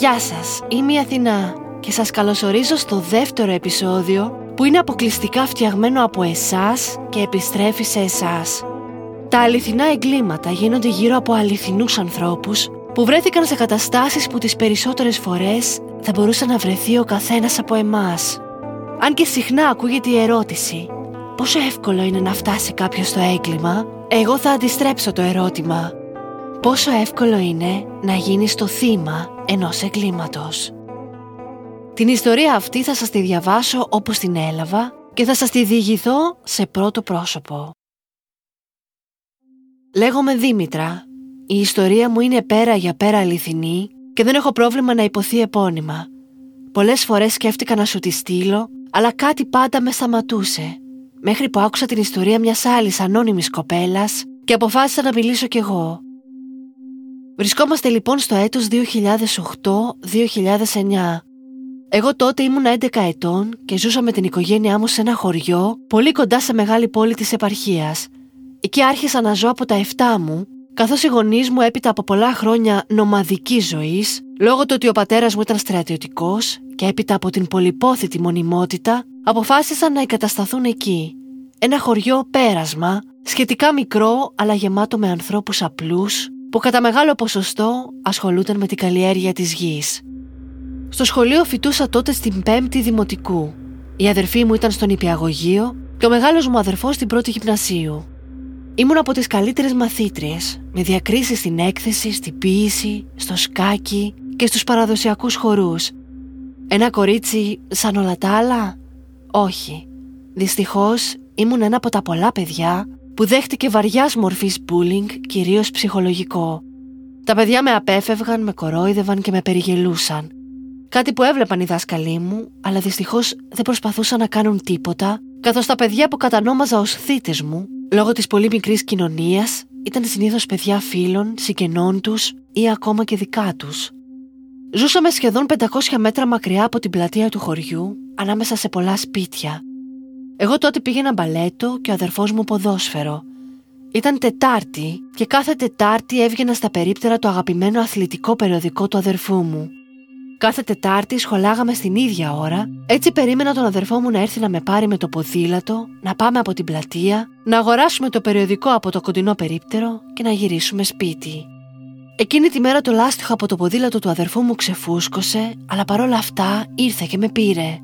Γεια σας, είμαι η Αθηνά και σας καλωσορίζω στο δεύτερο επεισόδιο που είναι αποκλειστικά φτιαγμένο από εσάς και επιστρέφει σε εσάς. Τα αληθινά εγκλήματα γίνονται γύρω από αληθινούς ανθρώπους που βρέθηκαν σε καταστάσεις που τις περισσότερες φορές θα μπορούσε να βρεθεί ο καθένας από εμάς. Αν και συχνά ακούγεται η ερώτηση «Πόσο εύκολο είναι να φτάσει κάποιος στο έγκλημα?», εγώ θα αντιστρέψω το ερώτημα. Πόσο εύκολο είναι να γίνεις το θύμα ενός εγκλήματος. Την ιστορία αυτή θα σας τη διαβάσω όπως την έλαβα και θα σας τη διηγηθώ σε πρώτο πρόσωπο. Λέγομαι Δήμητρα. Η ιστορία μου είναι πέρα για πέρα αληθινή και δεν έχω πρόβλημα να υποθεί επώνυμα. Πολλές φορές σκέφτηκα να σου τη στείλω, αλλά κάτι πάντα με σταματούσε. Μέχρι που άκουσα την ιστορία μιας άλλης ανώνυμης κοπέλας και αποφάσισα να μιλήσω κι εγώ. Βρισκόμαστε λοιπόν στο έτος 2008-2009. Εγώ τότε ήμουνα 11 ετών και ζούσα με την οικογένειά μου σε ένα χωριό πολύ κοντά σε μεγάλη πόλη της επαρχίας. Εκεί άρχισα να ζω από τα 7 μου, καθώς οι γονείς μου έπειτα από πολλά χρόνια νομαδικής ζωής, λόγω του ότι ο πατέρας μου ήταν στρατιωτικός και έπειτα από την πολυπόθητη μονιμότητα, αποφάσισαν να εγκατασταθούν εκεί. Ένα χωριό πέρασμα, σχετικά μικρό αλλά γεμάτο με ανθρώπους απλούς, που κατά μεγάλο ποσοστό ασχολούνταν με την καλλιέργεια της γης. Στο σχολείο φοιτούσα τότε στην 5η Δημοτικού. Η αδερφή μου ήταν στο νηπιαγωγείο και ο μεγάλος μου αδερφός στην 1η Γυμνασίου. Ήμουν από τις καλύτερες μαθήτριες, με διακρίσεις στην έκθεση, στην ποίηση, στο σκάκι και στους παραδοσιακούς χορούς. Ένα κορίτσι σαν όλα τα άλλα? Όχι. Δυστυχώς ήμουν ένα από τα πολλά παιδιά που δέχτηκε βαριάς μορφής bullying, κυρίως ψυχολογικό. Τα παιδιά με απέφευγαν, με κορόιδευαν και με περιγελούσαν. Κάτι που έβλεπαν οι δάσκαλοι μου, αλλά δυστυχώς δεν προσπαθούσαν να κάνουν τίποτα, καθώς τα παιδιά που κατανόμαζα ως θύτες μου, λόγω της πολύ μικρής κοινωνίας, ήταν συνήθως παιδιά φίλων, συγγενών τους ή ακόμα και δικά τους. Ζούσαμε σχεδόν 500 μέτρα μακριά από την πλατεία του χωριού, ανάμεσα σε πολλά σπίτια. Εγώ τότε πήγαινα μπαλέτο και ο αδερφός μου ποδόσφαιρο. Ήταν Τετάρτη και κάθε Τετάρτη έβγαινα στα περίπτερα το αγαπημένο αθλητικό περιοδικό του αδερφού μου. Κάθε Τετάρτη σχολάγαμε στην ίδια ώρα, έτσι περίμενα τον αδερφό μου να έρθει να με πάρει με το ποδήλατο, να πάμε από την πλατεία, να αγοράσουμε το περιοδικό από το κοντινό περίπτερο και να γυρίσουμε σπίτι. Εκείνη τη μέρα το λάστιχο από το ποδήλατο του αδερφού μου ξεφούσκωσε, αλλά παρόλα αυτά ήρθε και με πήρε.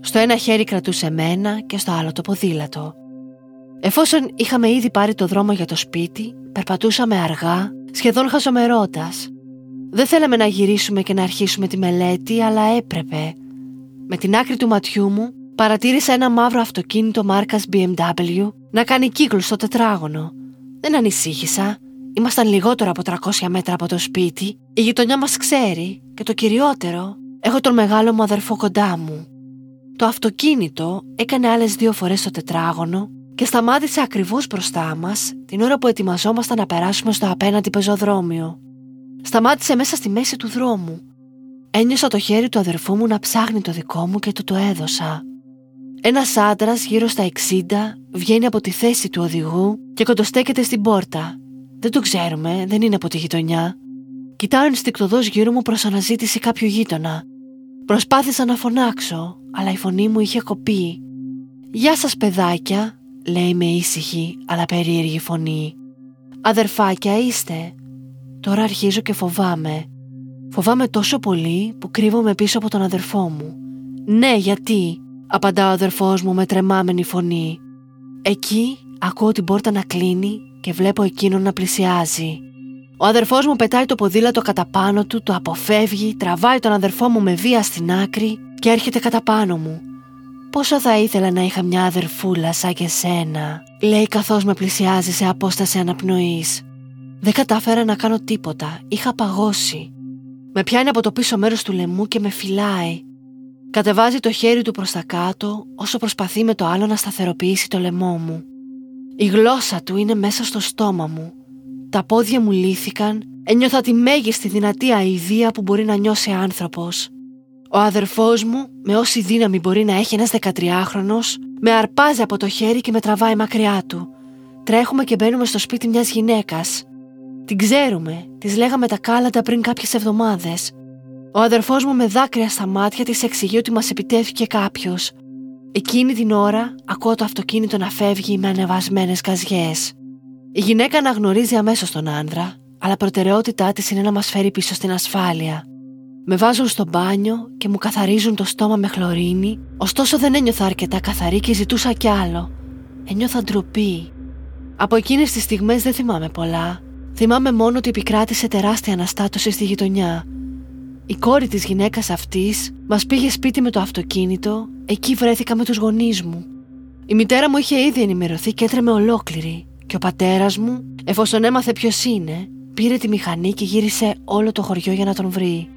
Στο ένα χέρι κρατούσε εμένα και στο άλλο το ποδήλατο. Εφόσον είχαμε ήδη πάρει το δρόμο για το σπίτι, περπατούσαμε αργά, σχεδόν χασομερώτας. Δεν θέλαμε να γυρίσουμε και να αρχίσουμε τη μελέτη, αλλά έπρεπε. Με την άκρη του ματιού μου παρατήρησα ένα μαύρο αυτοκίνητο μάρκας BMW να κάνει κύκλους στο τετράγωνο. Δεν ανησύχησα. Ήμασταν λιγότερο από 300 μέτρα από το σπίτι. Η γειτονιά μας ξέρει και το κυριότερο, έχω τον μεγάλο μου αδερφό κοντά μου. Το αυτοκίνητο έκανε άλλες 2 φορές στο τετράγωνο και σταμάτησε ακριβώς μπροστά μας την ώρα που ετοιμαζόμασταν να περάσουμε στο απέναντι πεζοδρόμιο. Σταμάτησε μέσα στη μέση του δρόμου. Ένιωσα το χέρι του αδερφού μου να ψάχνει το δικό μου και του το έδωσα. Ένας άντρας γύρω στα 60 βγαίνει από τη θέση του οδηγού και κοντοστέκεται στην πόρτα. Δεν το ξέρουμε, δεν είναι από τη γειτονιά. Κοιτάω ενστικτωδώς γύρω μου προς αναζήτηση κάποιου γείτονα. Προσπάθησα να φωνάξω, αλλά η φωνή μου είχε κοπεί. «Γεια σας, παιδάκια», λέει με ήσυχη αλλά περίεργη φωνή. «Αδερφάκια είστε?» Τώρα αρχίζω και φοβάμαι. Φοβάμαι τόσο πολύ που κρύβομαι πίσω από τον αδερφό μου. «Ναι, γιατί?» απαντά ο αδερφός μου με τρεμάμενη φωνή. Εκεί ακούω την πόρτα να κλείνει και βλέπω εκείνον να πλησιάζει. Ο αδερφός μου πετάει το ποδήλατο κατά πάνω του, το αποφεύγει, τραβάει τον αδερφό μου με βία στην άκρη και έρχεται κατά πάνω μου. «Πόσο θα ήθελα να είχα μια αδερφούλα σαν και σένα», λέει καθώς με πλησιάζει σε απόσταση αναπνοής. Δεν κατάφερα να κάνω τίποτα, είχα παγώσει. Με πιάνει από το πίσω μέρος του λαιμού και με φυλάει. Κατεβάζει το χέρι του προς τα κάτω όσο προσπαθεί με το άλλο να σταθεροποιήσει το λαιμό μου. Η γλώσσα του είναι μέσα στο στόμα μου. Τα πόδια μου λύθηκαν, ένιωθα τη μέγιστη δυνατή αηδία που μπορεί να νιώσει άνθρωπος. Ο αδερφός μου, με όση δύναμη μπορεί να έχει ένας 13χρονος, με αρπάζει από το χέρι και με τραβάει μακριά του. Τρέχουμε και μπαίνουμε στο σπίτι μιας γυναίκας. Την ξέρουμε, της λέγαμε τα κάλαντα πριν κάποιες εβδομάδες. Ο αδερφός μου με δάκρυα στα μάτια της εξηγεί ότι μας επιτέθηκε κάποιος. Εκείνη την ώρα ακούω το αυτοκίνητο να φεύγει με ανεβασμένες καζιές. Η γυναίκα αναγνωρίζει αμέσως τον άντρα, αλλά προτεραιότητά της είναι να μας φέρει πίσω στην ασφάλεια. Με βάζουν στο μπάνιο και μου καθαρίζουν το στόμα με χλωρίνη, ωστόσο δεν ένιωθα αρκετά καθαρή και ζητούσα κι άλλο. Ένιωθα ντροπή. Από εκείνες τις στιγμές δεν θυμάμαι πολλά. Θυμάμαι μόνο ότι επικράτησε τεράστια αναστάτωση στη γειτονιά. Η κόρη της γυναίκας αυτής μας πήγε σπίτι με το αυτοκίνητο, εκεί βρέθηκα με τους γονείς μου. Η μητέρα μου είχε ήδη ενημερωθεί και έτρεμε ολόκληρη, και ο πατέρας μου, εφόσον έμαθε ποιος είναι, πήρε τη μηχανή και γύρισε όλο το χωριό για να τον βρει.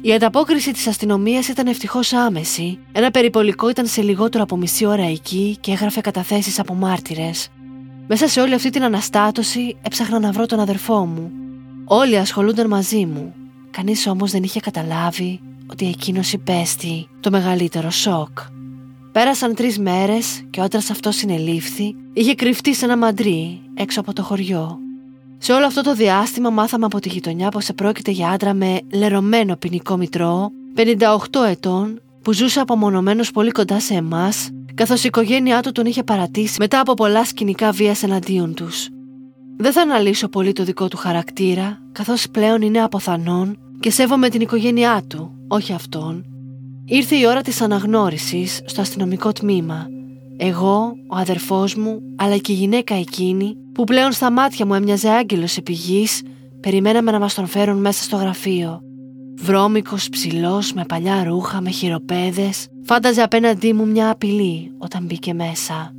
Η ανταπόκριση της αστυνομίας ήταν ευτυχώς άμεση. Ένα περιπολικό ήταν σε λιγότερο από μισή ώρα εκεί και έγραφε καταθέσεις από μάρτυρες. Μέσα σε όλη αυτή την αναστάτωση έψαχνα να βρω τον αδερφό μου. Όλοι ασχολούνταν μαζί μου. Κανείς όμως δεν είχε καταλάβει ότι εκείνος υπέστη το μεγαλύτερο σοκ. Πέρασαν 3 μέρες και ο άντρας αυτός συνελήφθη, είχε κρυφτεί σε ένα μαντρί έξω από το χωριό. Σε όλο αυτό το διάστημα μάθαμε από τη γειτονιά πως επρόκειται για άντρα με λερωμένο ποινικό μητρό, 58 ετών, που ζούσε απομονωμένος πολύ κοντά σε εμάς, καθώς η οικογένειά του τον είχε παρατήσει μετά από πολλά σκηνικά βίας εναντίον τους. Δεν θα αναλύσω πολύ το δικό του χαρακτήρα, καθώς πλέον είναι αποθανόν και σέβομαι την οικογένειά του, όχι αυτόν. Ήρθε η ώρα της αναγνώρισης στο αστυνομικό τμήμα. Εγώ, ο αδερφός μου, αλλά και η γυναίκα εκείνη, που πλέον στα μάτια μου έμοιαζε άγγελος επί γης, περιμέναμε να μας τον φέρουν μέσα στο γραφείο. Βρώμικος, ψηλός, με παλιά ρούχα, με χειροπέδες, φάνταζε απέναντί μου μια απειλή όταν μπήκε μέσα.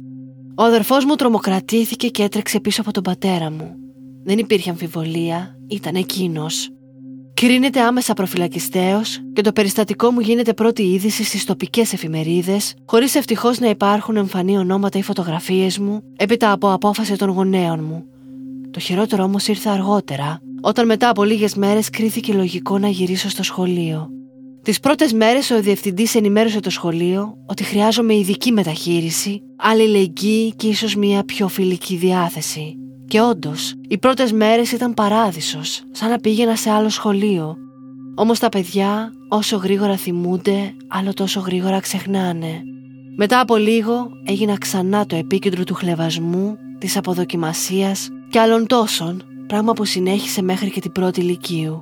Ο αδερφός μου τρομοκρατήθηκε και έτρεξε πίσω από τον πατέρα μου. Δεν υπήρχε αμφιβολία, ήταν εκείνος. Κρίνεται άμεσα προφυλακιστέως και το περιστατικό μου γίνεται πρώτη είδηση στις τοπικές εφημερίδες, χωρίς ευτυχώς να υπάρχουν εμφανή ονόματα ή φωτογραφίες μου, έπειτα από απόφαση των γονέων μου. Το χειρότερο όμως ήρθε αργότερα, όταν μετά από λίγες μέρες κρίθηκε λογικό να γυρίσω στο σχολείο. Τις πρώτες μέρες ο διευθυντής ενημέρωσε το σχολείο ότι χρειάζομαι ειδική μεταχείριση, αλληλεγγύη και ίσως μια πιο φιλική διάθεση. Και όντως, οι πρώτες μέρες ήταν παράδεισος, σαν να πήγαινα σε άλλο σχολείο. Όμως τα παιδιά, όσο γρήγορα θυμούνται, άλλο τόσο γρήγορα ξεχνάνε. Μετά από λίγο, έγινα ξανά το επίκεντρο του χλευασμού, της αποδοκιμασίας και άλλων τόσων, πράγμα που συνέχισε μέχρι και την πρώτη ηλικίου.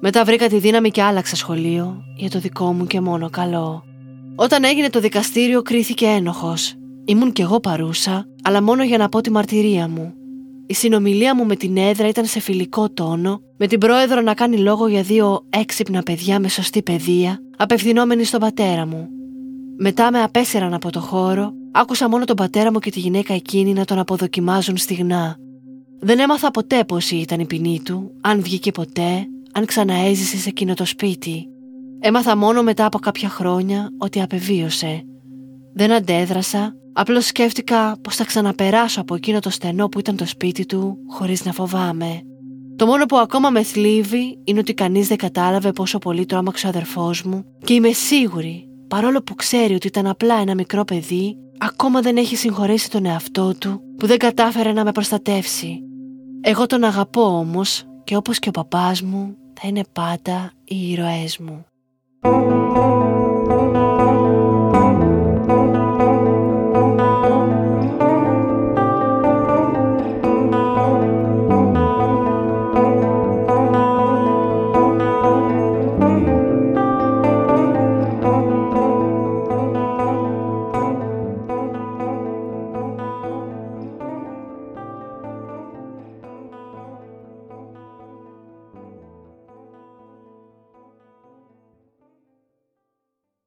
Μετά βρήκα τη δύναμη και άλλαξα σχολείο, για το δικό μου και μόνο καλό. Όταν έγινε το δικαστήριο, κρίθηκε ένοχος. Ήμουν κι εγώ παρούσα, αλλά μόνο για να πω τη μαρτυρία μου. Η συνομιλία μου με την έδρα ήταν σε φιλικό τόνο, με την πρόεδρο να κάνει λόγο για 2 έξυπνα παιδιά με σωστή παιδεία, απευθυνόμενη στον πατέρα μου. Μετά με απέσυραν από το χώρο, άκουσα μόνο τον πατέρα μου και τη γυναίκα εκείνη να τον αποδοκιμάζουν στιγνά. Δεν έμαθα ποτέ πόση ήταν η ποινή του, αν βγήκε ποτέ, αν ξαναέζησε σε εκείνο το σπίτι. Έμαθα μόνο μετά από κάποια χρόνια ότι απεβίωσε. Δεν αντέδρασα, απλώς σκέφτηκα πως θα ξαναπεράσω από εκείνο το στενό που ήταν το σπίτι του, χωρίς να φοβάμαι. Το μόνο που ακόμα με θλίβει είναι ότι κανείς δεν κατάλαβε πόσο πολύ τρόμαξε ο αδερφός μου και είμαι σίγουρη, παρόλο που ξέρει ότι ήταν απλά ένα μικρό παιδί, ακόμα δεν έχει συγχωρέσει τον εαυτό του που δεν κατάφερε να με προστατεύσει. Εγώ τον αγαπώ όμως και όπως και ο παπάς μου θα είναι πάντα οι ήρωές μου.